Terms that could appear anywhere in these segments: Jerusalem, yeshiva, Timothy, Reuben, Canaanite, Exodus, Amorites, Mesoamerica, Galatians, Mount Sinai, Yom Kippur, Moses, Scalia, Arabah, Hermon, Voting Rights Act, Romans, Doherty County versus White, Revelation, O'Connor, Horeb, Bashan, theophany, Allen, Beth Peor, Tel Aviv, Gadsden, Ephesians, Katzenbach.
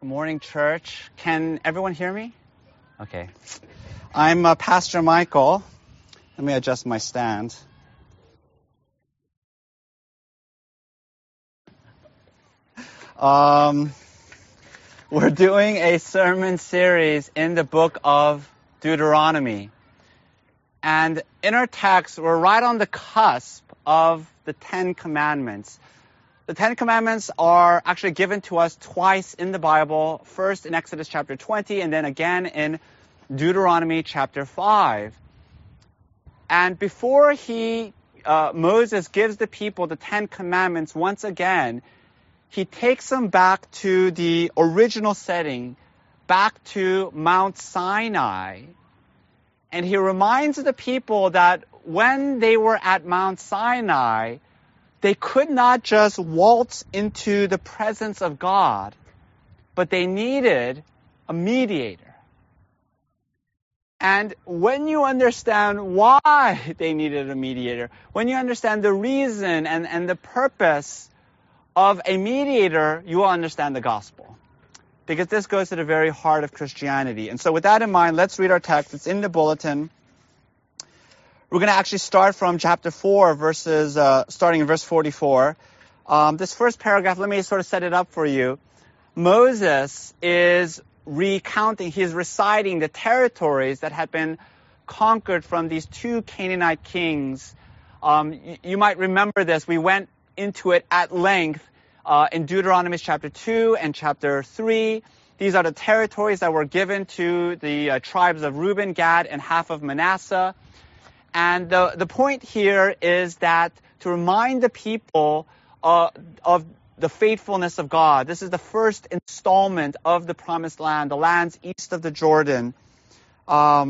Good morning, church. Can everyone hear me? Okay. I'm Pastor Michael. Let me adjust my stand. We're doing a sermon series in the book of Deuteronomy. And in our text, we're right on the cusp of the Ten Commandments. The Ten Commandments are actually given to us twice in the Bible, first in Exodus chapter 20 and then again in Deuteronomy chapter 5. And before Moses gives the people the Ten Commandments once again, he takes them back to the original setting, back to Mount Sinai. And he reminds the people that when they were at Mount Sinai, they could not just waltz into the presence of God, but they needed a mediator. And when you understand why they needed a mediator, when you understand the reason and the purpose of a mediator, you will understand the gospel. Because this goes to the very heart of Christianity. And so with that in mind, let's read our text. It's in the bulletin. We're going to actually start from chapter 4, starting in verse 44. This first paragraph, let me sort of set it up for you. Moses is recounting, he's reciting the territories that had been conquered from these two Canaanite kings. You might remember this. We went into it at length in Deuteronomy chapter 2 and chapter 3. These are the territories that were given to the tribes of Reuben, Gad, and half of Manasseh. And the point here is that to remind the people of the faithfulness of God. This is the first installment of the promised land, the lands east of the Jordan. Like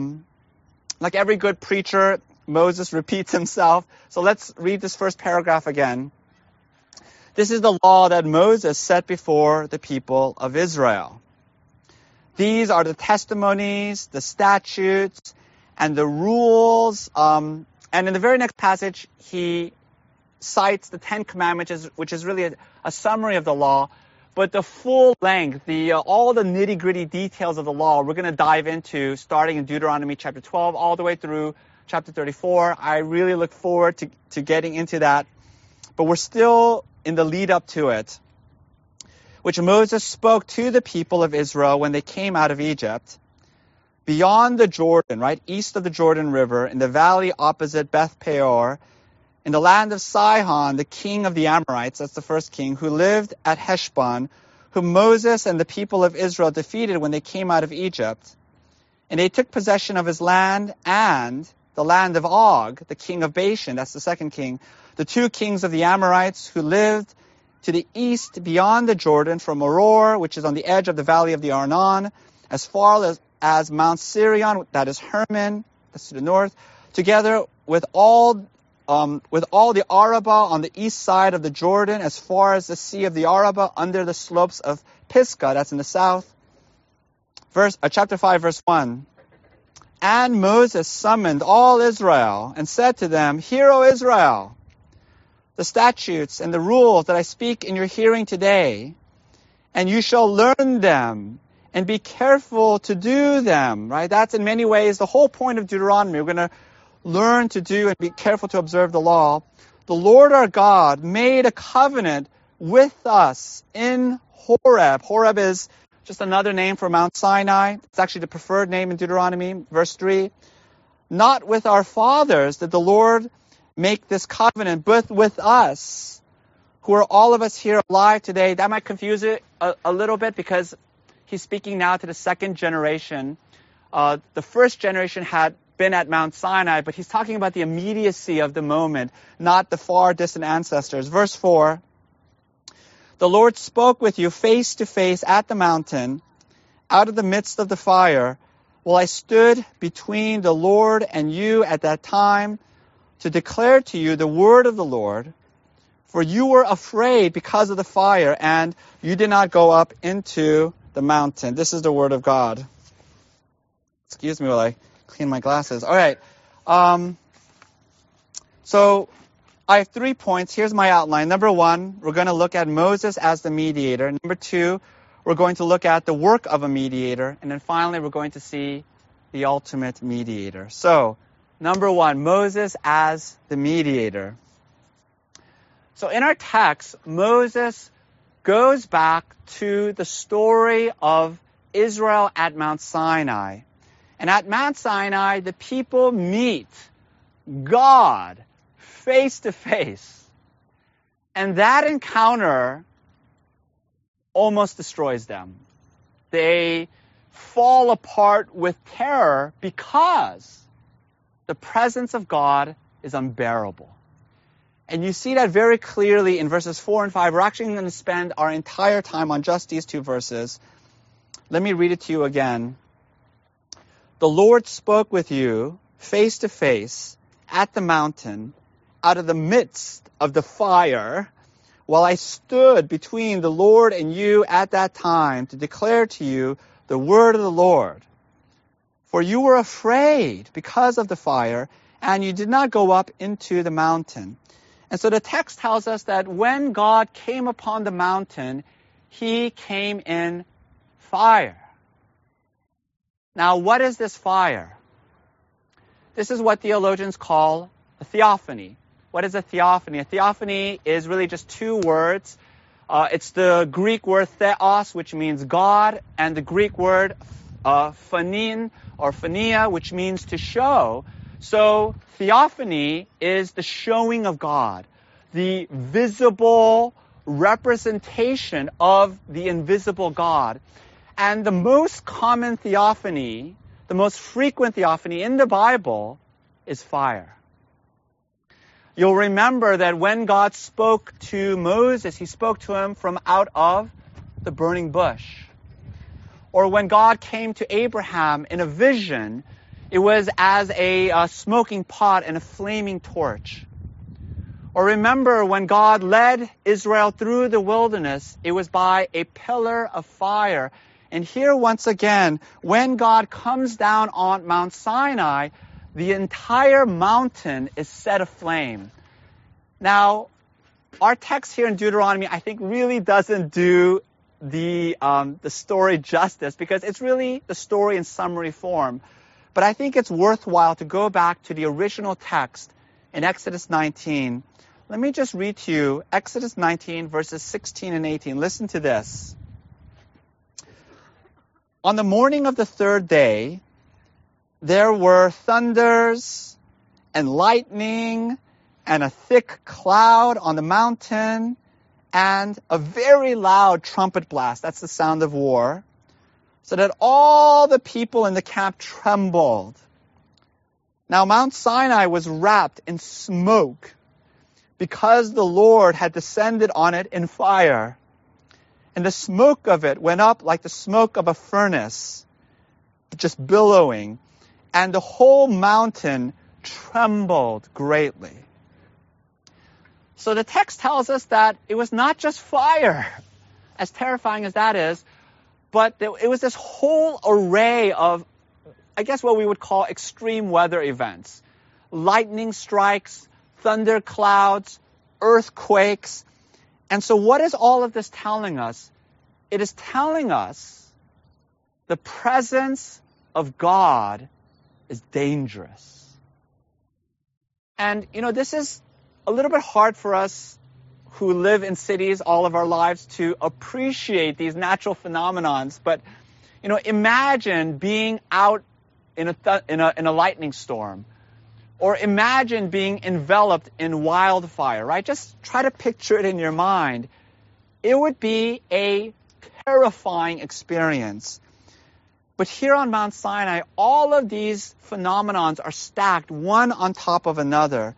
every good preacher, Moses repeats himself. So let's read this first paragraph again. This is the law that Moses set before the people of Israel. These are the testimonies, the statutes, and the rules, and in the very next passage, he cites the Ten Commandments, which is really a summary of the law. But the full length, all the nitty-gritty details of the law, we're going to dive into starting in Deuteronomy chapter 12 all the way through chapter 34. I really look forward to getting into that. But we're still in the lead up to it, which Moses spoke to the people of Israel when they came out of Egypt. Beyond the Jordan, right, east of the Jordan River, in the valley opposite Beth Peor, in the land of Sihon, the king of the Amorites, that's the first king, who lived at Heshbon, whom Moses and the people of Israel defeated when they came out of Egypt. And they took possession of his land and the land of Og, the king of Bashan, that's the second king, the two kings of the Amorites who lived to the east beyond the Jordan from Aror, which is on the edge of the valley of the Arnon, as far as Mount Sirion, that is Hermon, that's to the north, together with all the Arabah on the east side of the Jordan, as far as the sea of the Arabah, under the slopes of Pisgah, that's in the south. Chapter 5, verse 1. And Moses summoned all Israel and said to them, Hear, O Israel, the statutes and the rules that I speak in your hearing today, and you shall learn them, and be careful to do them, right? That's in many ways the whole point of Deuteronomy. We're going to learn to do and be careful to observe the law. The Lord our God made a covenant with us in Horeb. Horeb is just another name for Mount Sinai. It's actually the preferred name in Deuteronomy, verse 3. Not with our fathers did the Lord make this covenant, but with us, who are all of us here alive today. That might confuse it a little bit because he's speaking now to the second generation. The first generation had been at Mount Sinai, but he's talking about the immediacy of the moment, not the far distant ancestors. Verse 4, the Lord spoke with you face to face at the mountain, out of the midst of the fire, while I stood between the Lord and you at that time to declare to you the word of the Lord. For you were afraid because of the fire, and you did not go up into the mountain. This is the word of God. Excuse me while I clean my glasses. All right. So I have 3 points. Here's my outline. Number 1, we're going to look at Moses as the mediator. Number 2, We're going to look at the work of a mediator. And then finally, we're going to see the ultimate mediator. So, number one, Moses as the mediator. So in our text, Moses goes back to the story of Israel at Mount Sinai. And at Mount Sinai, the people meet God face to face. And that encounter almost destroys them. They fall apart with terror because the presence of God is unbearable. And you see that very clearly in verses 4 and 5. We're actually going to spend our entire time on just these two verses. Let me read it to you again. The Lord spoke with you face to face at the mountain out of the midst of the fire while I stood between the Lord and you at that time to declare to you the word of the Lord. For you were afraid because of the fire, and you did not go up into the mountain. And so the text tells us that when God came upon the mountain, he came in fire. Now, what is this fire? This is what theologians call a theophany. What is a theophany? A theophany is really just two words. It's the Greek word theos, which means God, and the Greek word phanein, or phania, which means to show. So theophany is the showing of God, the visible representation of the invisible God. And the most common theophany, the most frequent theophany in the Bible is fire. You'll remember that when God spoke to Moses, he spoke to him from out of the burning bush. Or when God came to Abraham in a vision, it was as a smoking pot and a flaming torch. Or remember when God led Israel through the wilderness, it was by a pillar of fire. And here once again, when God comes down on Mount Sinai, the entire mountain is set aflame. Now, our text here in Deuteronomy, I think, really doesn't do the story justice, because it's really the story in summary form. But I think it's worthwhile to go back to the original text in Exodus 19. Let me just read to you Exodus 19, verses 16 and 18. Listen to this. On the morning of the third day, there were thunders and lightning and a thick cloud on the mountain and a very loud trumpet blast. That's the sound of war. So that all the people in the camp trembled. Now Mount Sinai was wrapped in smoke because the Lord had descended on it in fire. And the smoke of it went up like the smoke of a furnace, just billowing. And the whole mountain trembled greatly. So the text tells us that it was not just fire, as terrifying as that is, but it was this whole array of, I guess, what we would call extreme weather events. Lightning strikes, thunder clouds, earthquakes. And so what is all of this telling us? It is telling us the presence of God is dangerous. And, you know, this is a little bit hard for us who live in cities all of our lives to appreciate these natural phenomenons. But, you know, imagine being out in a lightning storm, or imagine being enveloped in wildfire, right? Just try to picture it in your mind. It would be a terrifying experience. But here on Mount Sinai, all of these phenomenons are stacked one on top of another.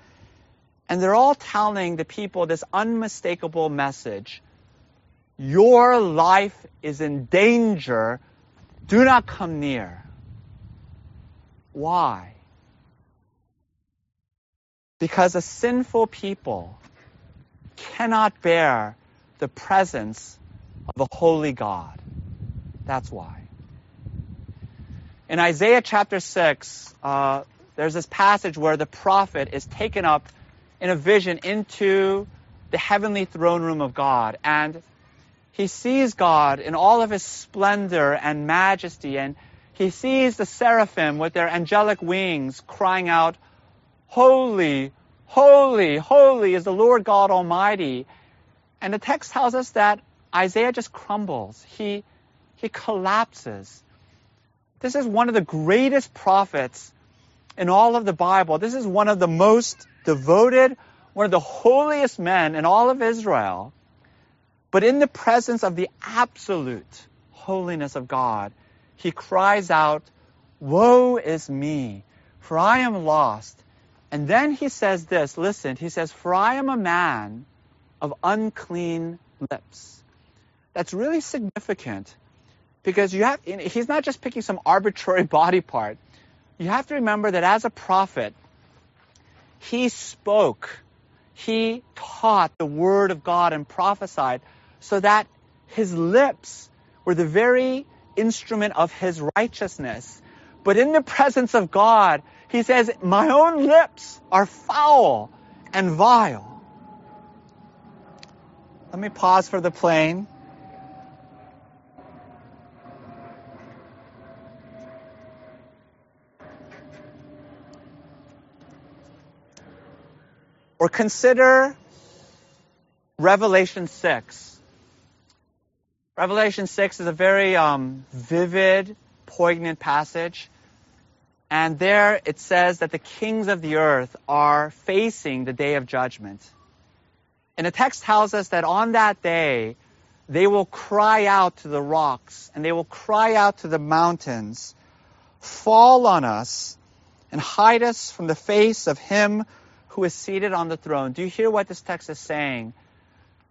And they're all telling the people this unmistakable message. Your life is in danger. Do not come near. Why? Because a sinful people cannot bear the presence of a holy God. That's why. In Isaiah chapter 6, there's this passage where the prophet is taken up in a vision into the heavenly throne room of God. And He sees God in all of his splendor and majesty, and he sees the seraphim with their angelic wings crying out, "Holy, holy, holy is the Lord God Almighty." And the text tells us that Isaiah just crumbles. He collapses. This is one of the greatest prophets in all of the Bible. This is one of the most devoted, one of the holiest men in all of Israel. But in the presence of the absolute holiness of God, he cries out, "Woe is me, for I am lost." And then he says this, listen, he says, "For I am a man of unclean lips." That's really significant because he's not just picking some arbitrary body part. You have to remember that as a prophet, he spoke, he taught the word of God and prophesied, so that his lips were the very instrument of his righteousness. But in the presence of God, he says, "My own lips are foul and vile." Let me pause for the plane. Or consider Revelation 6. Revelation 6 is a very vivid, poignant passage. And there it says that the kings of the earth are facing the day of judgment. And the text tells us that on that day, they will cry out to the rocks and they will cry out to the mountains, "Fall on us and hide us from the face of him who is seated on the throne." Do you hear what this text is saying?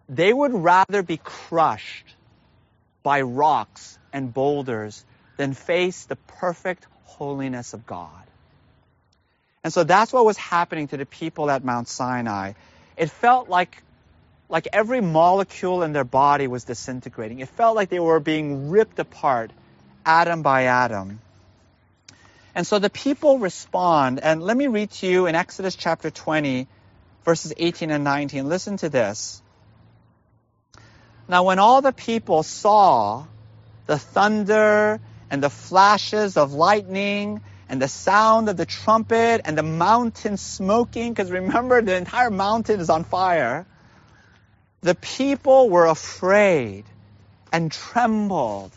They would rather be crushed by rocks and boulders than face the perfect holiness of God. And so that's what was happening to the people at Mount Sinai. It felt like every molecule in their body was disintegrating. It felt like they were being ripped apart, atom by atom. And so the people respond, and let me read to you in Exodus chapter 20, verses 18 and 19. Listen to this. "Now when all the people saw the thunder and the flashes of lightning and the sound of the trumpet and the mountain smoking," because remember, the entire mountain is on fire, "the people were afraid and trembled,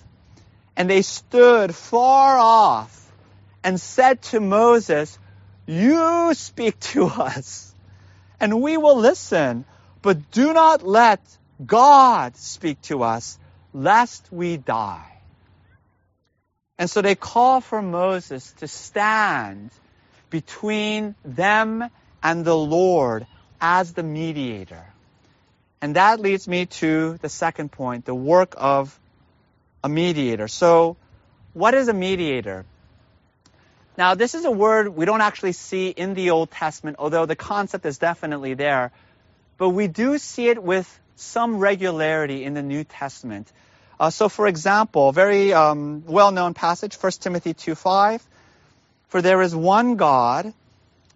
and they stood far off and said to Moses, 'You speak to us, and we will listen, but do not let God speak to us, lest we die.'" And so they call for Moses to stand between them and the Lord as the mediator. And that leads me to the second point, the work of a mediator. So what is a mediator? Now, this is a word we don't actually see in the Old Testament, although the concept is definitely there. But we do see it with some regularity in the New Testament. So, for example, a very well-known passage, 1 Timothy 2:5, "For there is one God,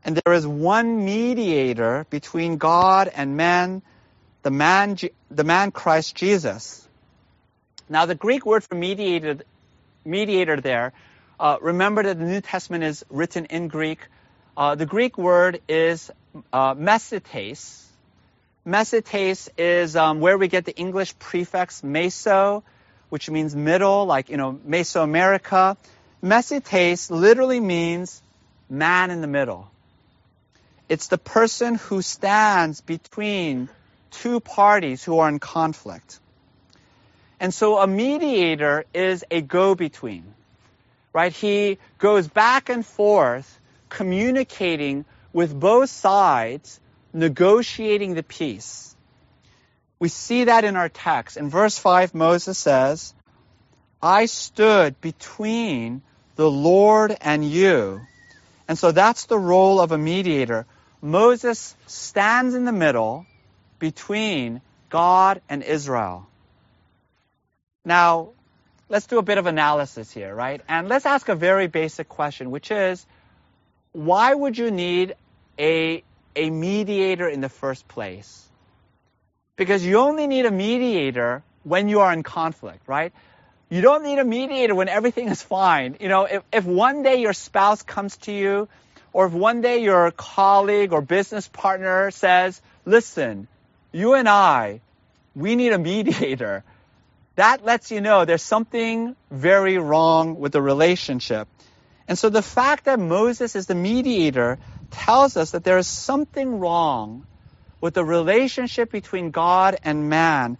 and there is one mediator between God and man, the man Christ Jesus." Now, the Greek word for mediator there, remember that the New Testament is written in Greek. The Greek word is mesites. Mesites is where we get the English prefix meso, which means middle, like, you know, Mesoamerica. Mesites literally means man in the middle. It's the person who stands between two parties who are in conflict. And so a mediator is a go-between. Right? He goes back and forth communicating with both sides, negotiating the peace. We see that in our text. In verse 5, Moses says, "I stood between the Lord and you." And so that's the role of a mediator. Moses stands in the middle between God and Israel. Now, let's do a bit of analysis here, right? And let's ask a very basic question, which is, why would you need a mediator in the first place? Because you only need a mediator when you are in conflict, right? You don't need a mediator when everything is fine. You know, if one day your spouse comes to you, or if one day your colleague or business partner says, listen, you and I, we need a mediator, that lets you know there's something very wrong with the relationship. And so the fact that Moses is the mediator tells us that there is something wrong with the relationship between God and man.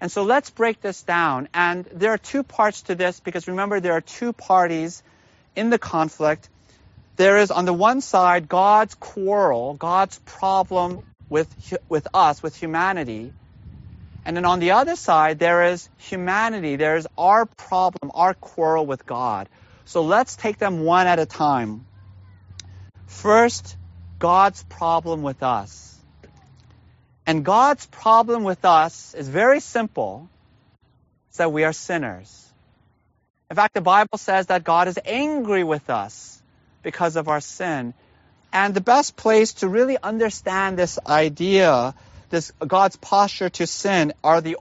And so let's break this down. And there are two parts to this, because remember, there are two parties in the conflict. There is, on the one side, God's quarrel, God's problem with us, with humanity. And then on the other side, there is humanity. There is our problem, our quarrel with God. So let's take them one at a time. First, God's problem with us. And God's problem with us is very simple. It's that we are sinners. In fact, the Bible says that God is angry with us because of our sin. And the best place to really understand this idea, this God's posture to sin, are the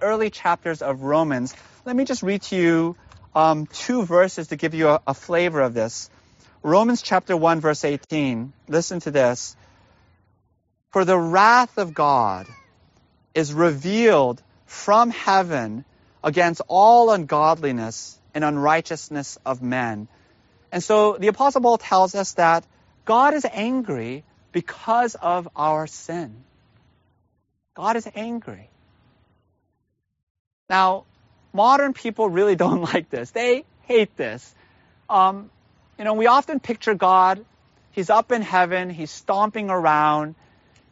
early chapters of Romans. Let me just read to you two verses to give you a flavor of this. Romans chapter 1, verse 18. Listen to this. For the wrath of God is revealed from heaven against all ungodliness and unrighteousness of men. And so the Apostle Paul tells us that God is angry because of our sin. God is angry. Now, modern people really don't like this. They hate this. We often picture God, he's up in heaven, he's stomping around,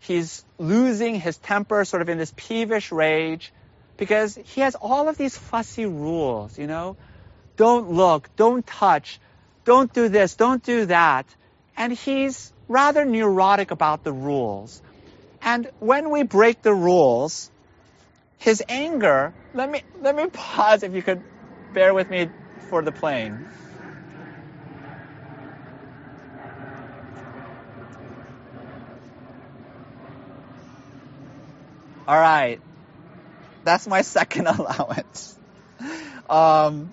he's losing his temper, sort of in this peevish rage, because he has all of these fussy rules, you know. Don't look, don't touch, don't do this, don't do that. And he's rather neurotic about the rules. And when we break the rules, his anger, let me pause if you could bear with me for the plane. All right, that's my second allowance. And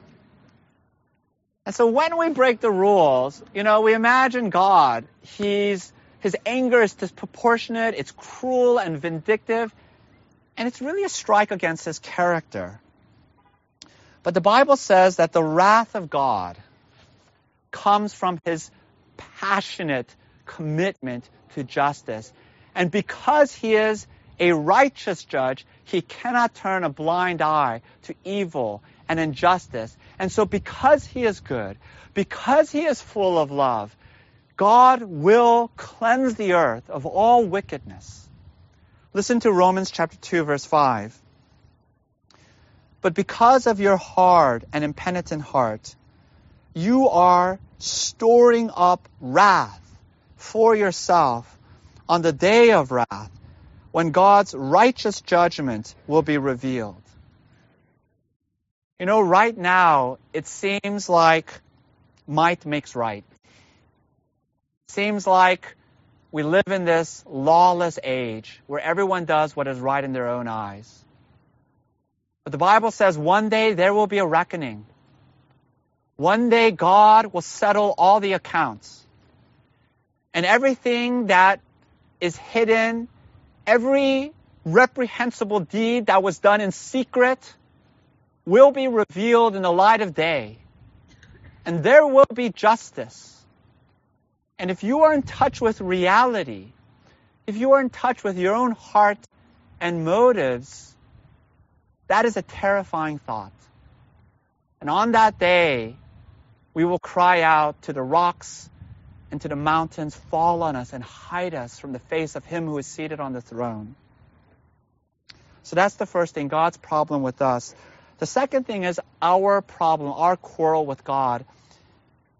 so when we break the rules, you know, we imagine God, his anger is disproportionate, it's cruel and vindictive, and it's really a strike against his character. But the Bible says that the wrath of God comes from his passionate commitment to justice. And because he is a righteous judge, he cannot turn a blind eye to evil and injustice. And so because he is good, because he is full of love, God will cleanse the earth of all wickedness. Listen to Romans chapter 2, verse 5. But because of your hard and impenitent heart, you are storing up wrath for yourself on the day of wrath, when God's righteous judgment will be revealed. You know, right now, it seems like might makes right. Seems like we live in this lawless age where everyone does what is right in their own eyes. But the Bible says one day there will be a reckoning. One day God will settle all the accounts. And everything that is hidden, every reprehensible deed that was done in secret will be revealed in the light of day. And there will be justice. And if you are in touch with reality, if you are in touch with your own heart and motives, that is a terrifying thought. And on that day, we will cry out to the rocks, into the mountains, fall on us and hide us from the face of him who is seated on the throne. So that's the first thing, God's problem with us. The second thing is our problem, our quarrel with God.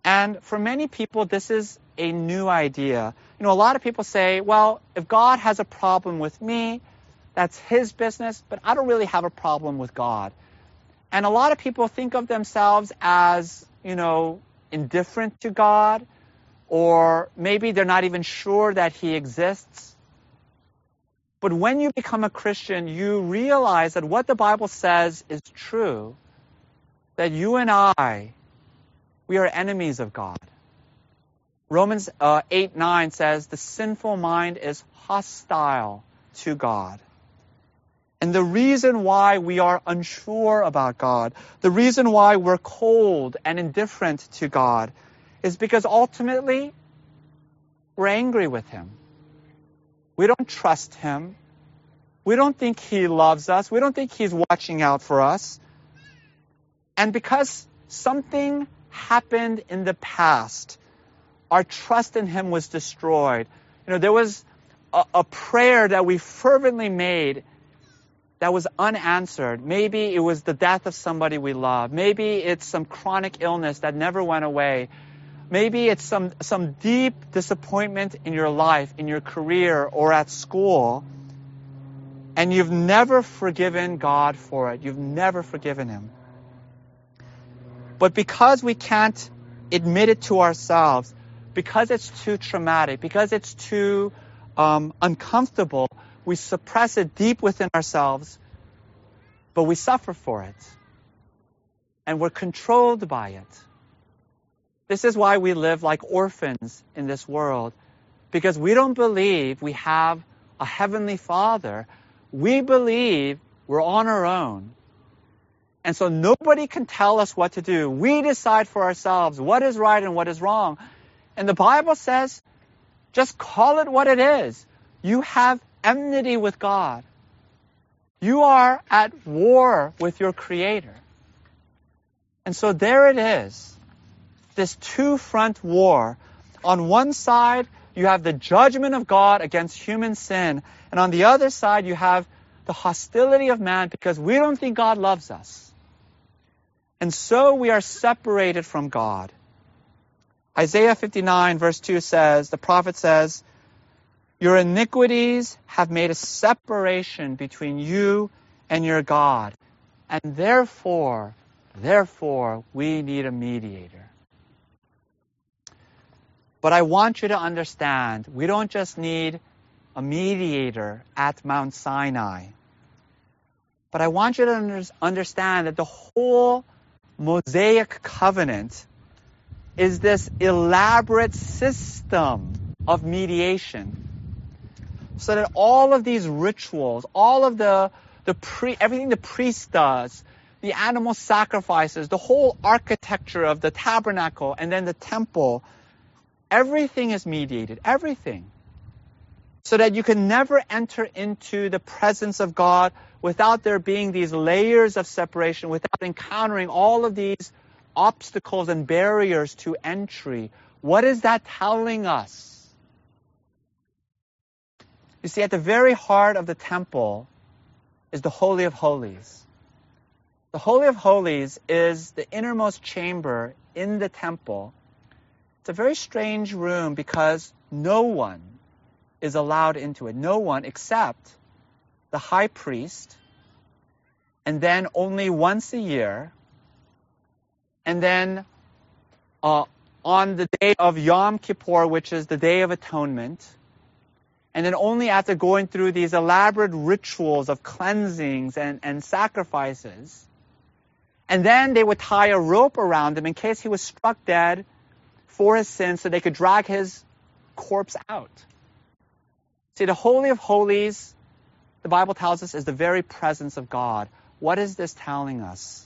And for many people, this is a new idea. You know, a lot of people say, well, if God has a problem with me, that's his business, but I don't really have a problem with God. And a lot of people think of themselves as, you know, indifferent to God, or maybe they're not even sure that he exists. But when you become a Christian, you realize that what the Bible says is true, that you and I, we are enemies of God. Romans 8:9 says, the sinful mind is hostile to God. And the reason why we are unsure about God, the reason why we're cold and indifferent to God, is because ultimately we're angry with Him. We don't trust Him. We don't think He loves us. We don't think He's watching out for us. And because something happened in the past, our trust in Him was destroyed. You know, there was a prayer that we fervently made that was unanswered. Maybe it was the death of somebody we love. Maybe it's some chronic illness that never went away. Maybe it's some deep disappointment in your life, in your career, or at school, and you've never forgiven God for it. You've never forgiven Him. But because we can't admit it to ourselves, because it's too traumatic, because it's too uncomfortable, we suppress it deep within ourselves, but we suffer for it. And we're controlled by it. This is why we live like orphans in this world, because we don't believe we have a heavenly Father. We believe we're on our own. And so nobody can tell us what to do. We decide for ourselves what is right and what is wrong. And the Bible says, just call it what it is. You have enmity with God. You are at war with your Creator. And so there it is, this two-front war. On one side, you have the judgment of God against human sin. And on the other side, you have the hostility of man because we don't think God loves us. And so we are separated from God. Isaiah 59 verse 2 says, the prophet says, your iniquities have made a separation between you and your God, and therefore, we need a mediator. But I want you to understand, we don't just need a mediator at Mount Sinai. But I want you to understand that the whole Mosaic covenant is this elaborate system of mediation. So that all of these rituals, all of everything the priest does, the animal sacrifices, the whole architecture of the tabernacle and then the temple, everything is mediated, everything. So that you can never enter into the presence of God without there being these layers of separation, without encountering all of these obstacles and barriers to entry. What is that telling us? You see, at the very heart of the temple is the Holy of Holies. The Holy of Holies is the innermost chamber in the temple. It's a very strange room because no one is allowed into it. No one except the high priest, and then only once a year, and then on the day of Yom Kippur, which is the Day of Atonement, and then only after going through these elaborate rituals of cleansings and sacrifices. And then they would tie a rope around him in case he was struck dead for his sin, so they could drag his corpse out. See, the Holy of Holies, the Bible tells us, is the very presence of God. What is this telling us?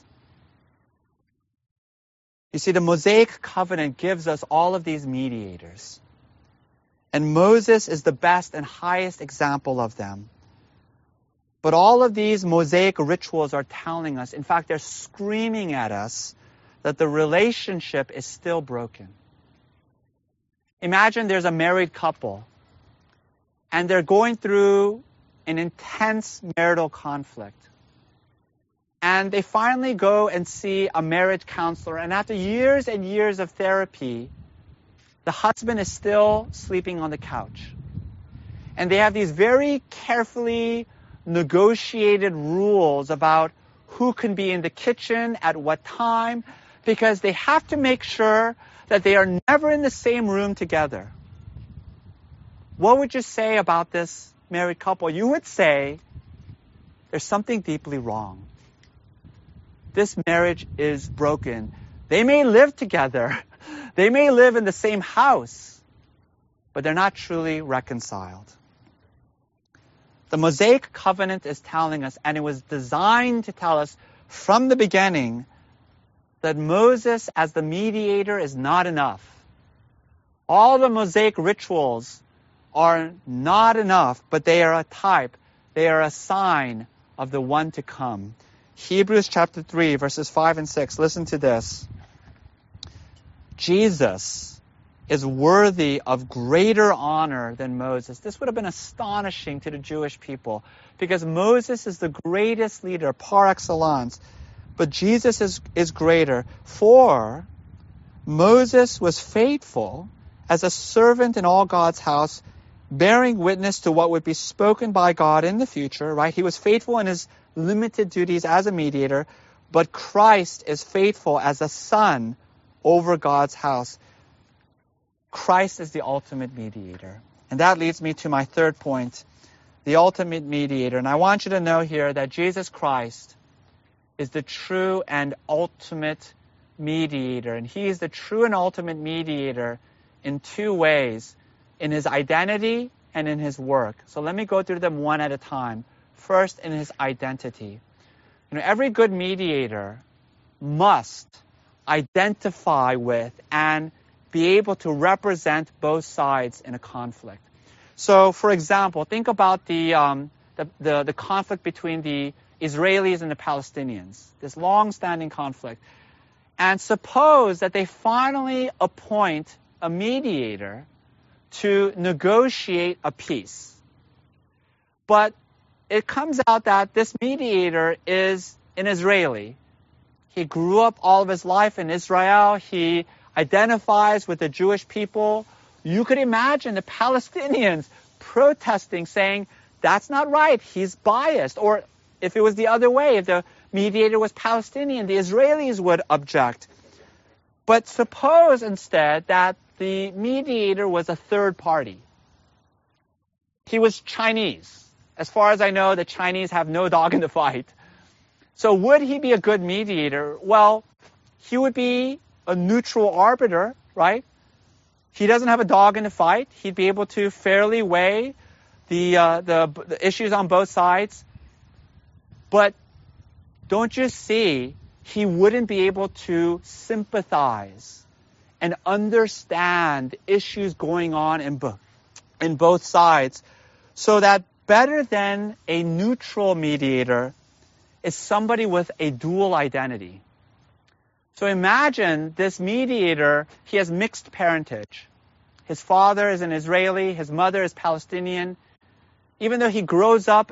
You see, the Mosaic covenant gives us all of these mediators. And Moses is the best and highest example of them. But all of these Mosaic rituals are telling us, in fact, they're screaming at us, that the relationship is still broken. Imagine there's a married couple, and they're going through an intense marital conflict. And they finally go and see a marriage counselor. And after years and years of therapy, the husband is still sleeping on the couch. And they have these very carefully negotiated rules about who can be in the kitchen at what time, because they have to make sure that they are never in the same room together. What would you say about this married couple, you would say there's something deeply wrong. This marriage is broken. They may live together. They may live in the same house, but they're not truly reconciled. The Mosaic covenant is telling us, and it was designed to tell us from the beginning, that Moses as the mediator is not enough. All the Mosaic rituals are not enough, but they are a type. They are a sign of the one to come. Hebrews chapter 3, verses 5 and 6. Listen to this. Jesus is worthy of greater honor than Moses. This would have been astonishing to the Jewish people because Moses is the greatest leader par excellence. But Jesus is greater. For Moses was faithful as a servant in all God's house, bearing witness to what would be spoken by God in the future, right? He was faithful in his limited duties as a mediator, but Christ is faithful as a son over God's house. Christ is the ultimate mediator. And that leads me to my third point, the ultimate mediator. And I want you to know here that Jesus Christ is the true and ultimate mediator. And he is the true and ultimate mediator in two ways, in his identity and in his work. So let me go through them one at a time. First, in his identity. Every good mediator must identify with and be able to represent both sides in a conflict. So, for example, think about the conflict between the Israelis and the Palestinians, this long-standing conflict. And suppose that they finally appoint a mediator to negotiate a peace. But it comes out that this mediator is an Israeli. He grew up all of his life in Israel. He identifies with the Jewish people. You could imagine the Palestinians protesting, saying, that's not right, he's biased. Or if it was the other way, if the mediator was Palestinian, the Israelis would object. But suppose instead that the mediator was a third party. He was Chinese. As far as I know, the Chinese have no dog in the fight. So would he be a good mediator? Well, he would be a neutral arbiter, right? He doesn't have a dog in the fight. He'd be able to fairly weigh the issues on both sides. But don't you see, he wouldn't be able to sympathize and understand issues going on in both sides, so that better than a neutral mediator is somebody with a dual identity. So imagine this mediator, he has mixed parentage. His father is an Israeli, his mother is Palestinian. Even though he grows up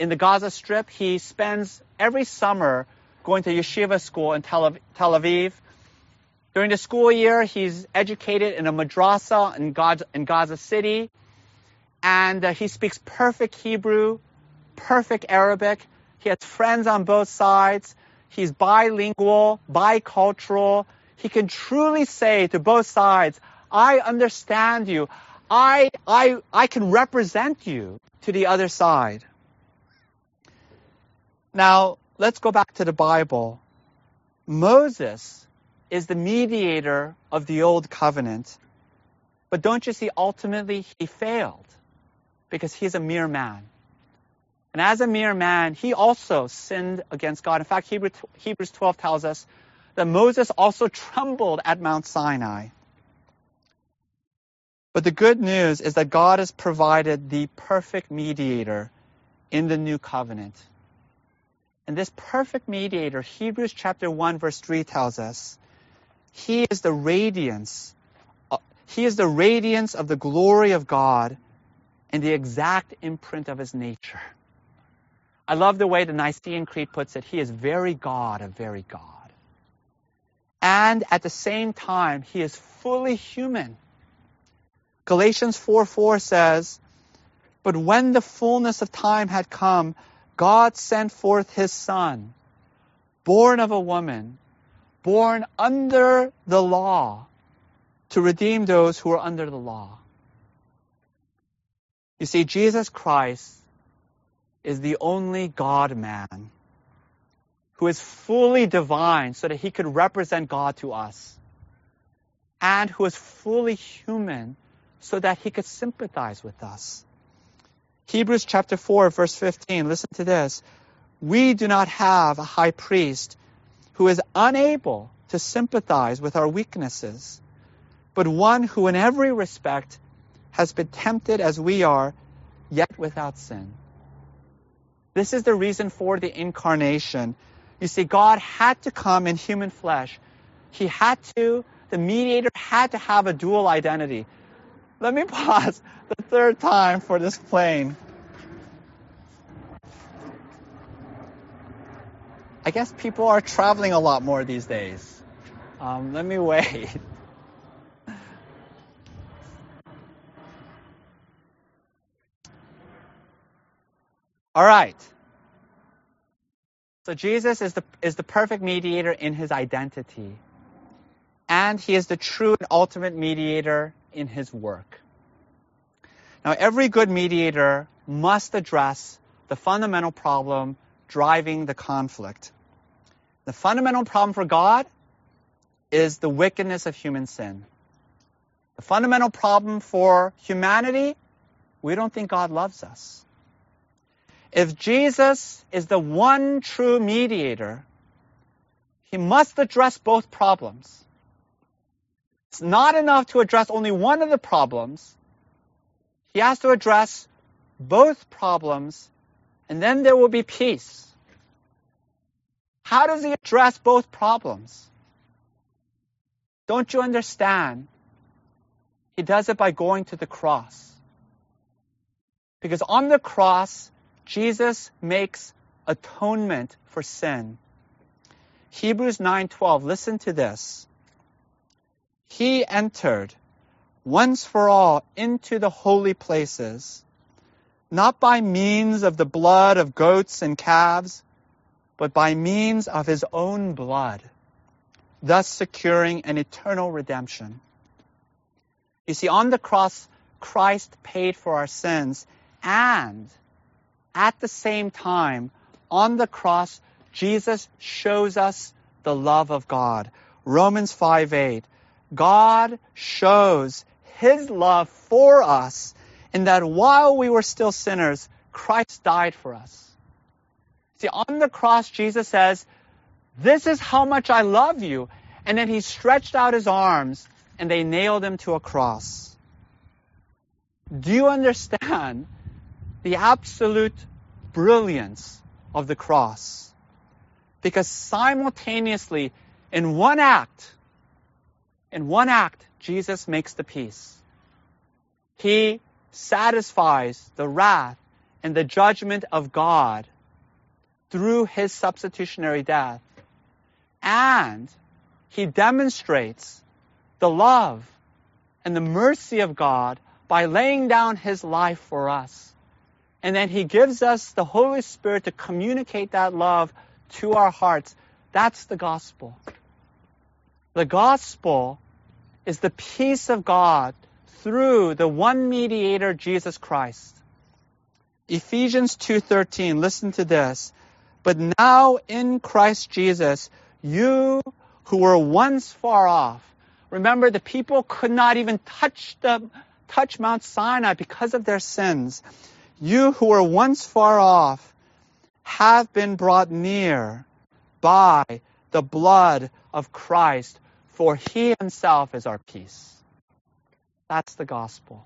in the Gaza Strip, he spends every summer going to yeshiva school in Tel Aviv. During the school year, he's educated in a madrasa in Gaza City, and he speaks perfect Hebrew, perfect Arabic. He has friends on both sides. He's bilingual, bicultural. He can truly say to both sides, I understand you. I can represent you to the other side. Now, let's go back to the Bible. Moses is the mediator of the Old Covenant. But don't you see, ultimately, he failed because he's a mere man. And as a mere man, he also sinned against God. In fact, Hebrews 12 tells us that Moses also trembled at Mount Sinai. But the good news is that God has provided the perfect mediator in the new covenant. And this perfect mediator, Hebrews chapter 1, verse 3 tells us, he is the radiance of the glory of God and the exact imprint of his nature. I love the way the Nicene Creed puts it. He is very God of very God. And at the same time, he is fully human. Galatians 4:4 says, but when the fullness of time had come, God sent forth his son, born of a woman, born under the law, to redeem those who are under the law. You see, Jesus Christ is the only God-man who is fully divine so that he could represent God to us, and who is fully human so that he could sympathize with us. Hebrews chapter 4, verse 15, listen to this. We do not have a high priest who is unable to sympathize with our weaknesses, but one who in every respect has been tempted as we are, yet without sin. This is the reason for the incarnation. You see, God had to come in human flesh. The mediator had to have a dual identity. Let me pause the third time for this plane. I guess people are traveling a lot more these days. Let me wait. All right. So Jesus is the perfect mediator in his identity. And he is the true and ultimate mediator in his work. Now, every good mediator must address the fundamental problem driving the conflict. The fundamental problem for God is the wickedness of human sin. The fundamental problem for humanity, we don't think God loves us. If Jesus is the one true mediator, he must address both problems. It's not enough to address only one of the problems. He has to address both problems, and then there will be peace. How does he address both problems? Don't you understand? He does it by going to the cross. Because on the cross, Jesus makes atonement for sin. Hebrews 9:12, listen to this. He entered once for all into the holy places, not by means of the blood of goats and calves, but by means of his own blood, thus securing an eternal redemption. You see, on the cross, Christ paid for our sins, and at the same time, on the cross, Jesus shows us the love of God. Romans 5:8, God shows his love for us in that while we were still sinners, Christ died for us. See, on the cross, Jesus says, this is how much I love you. And then he stretched out his arms and they nailed him to a cross. Do you understand the absolute brilliance of the cross? Because simultaneously, in one act, Jesus makes the peace. He satisfies the wrath and the judgment of God through his substitutionary death. And he demonstrates the love and the mercy of God by laying down his life for us. And then he gives us the Holy Spirit to communicate that love to our hearts. That's the gospel. The gospel is the peace of God through the one mediator, Jesus Christ. Ephesians 2:13, listen to this. But now in Christ Jesus, you who were once far off. Remember, the people could not even touch Mount Sinai because of their sins. You who were once far off have been brought near by the blood of Christ, for he himself is our peace. That's the gospel.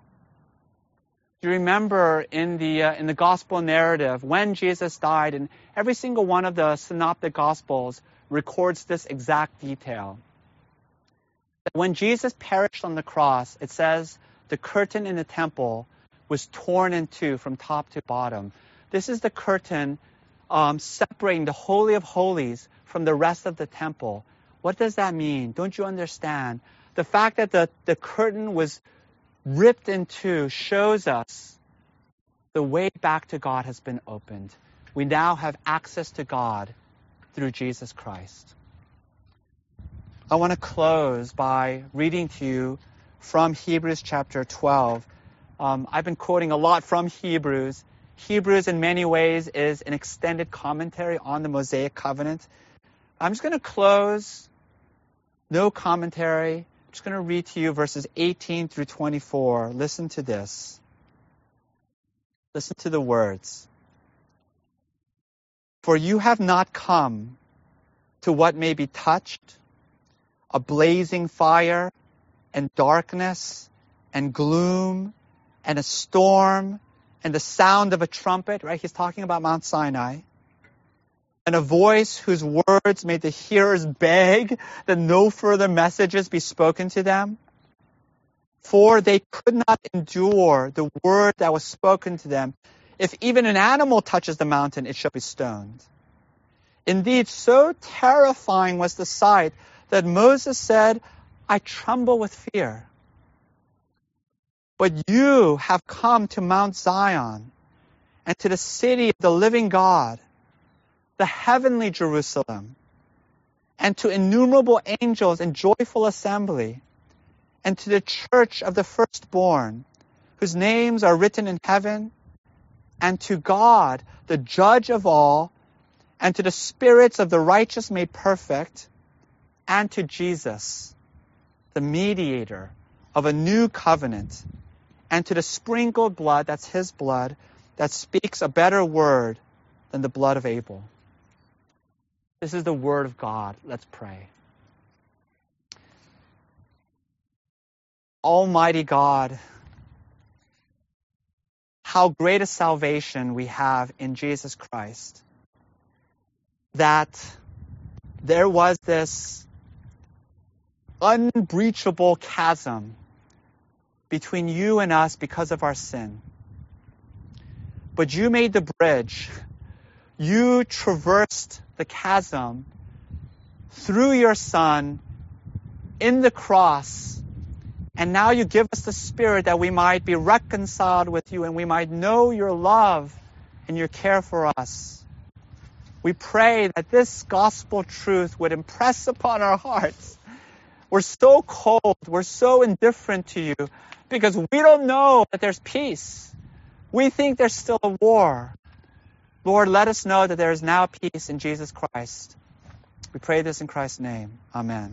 You remember in the gospel narrative, when Jesus died, and every single one of the synoptic gospels records this exact detail. That when Jesus perished on the cross, it says the curtain in the temple was torn in two from top to bottom. This is the curtain separating the Holy of Holies from the rest of the temple. What does that mean? Don't you understand? The fact that the curtain was ripped in two shows us the way back to God has been opened. We now have access to God through Jesus Christ. I want to close by reading to you from Hebrews chapter 12, I've been quoting a lot from Hebrews. Hebrews in many ways is an extended commentary on the Mosaic Covenant. I'm just going to close, no commentary. I'm just going to read to you verses 18 through 24. Listen to this. Listen to the words. For you have not come to what may be touched, a blazing fire and darkness and gloom and a storm and the sound of a trumpet, right? He's talking about Mount Sinai. And a voice whose words made the hearers beg that no further messages be spoken to them. For they could not endure the word that was spoken to them. If even an animal touches the mountain, it shall be stoned. Indeed, so terrifying was the sight that Moses said, I tremble with fear. But you have come to Mount Zion and to the city of the living God, the heavenly Jerusalem, and to innumerable angels in joyful assembly, and to the church of the firstborn, whose names are written in heaven, and to God, the judge of all, and to the spirits of the righteous made perfect, and to Jesus, the mediator of a new covenant, and to the sprinkled blood, that's his blood, that speaks a better word than the blood of Abel. This is the word of God. Let's pray. Almighty God, how great a salvation we have in Jesus Christ, that there was this unbreachable chasm between you and us because of our sin. But you made the bridge. You traversed the chasm through your Son in the cross. And now you give us the Spirit that we might be reconciled with you and we might know your love and your care for us. We pray that this gospel truth would impress upon our hearts. We're so cold, we're so indifferent to you because we don't know that there's peace. We think there's still a war. Lord, let us know that there is now peace in Jesus Christ. We pray this in Christ's name. Amen.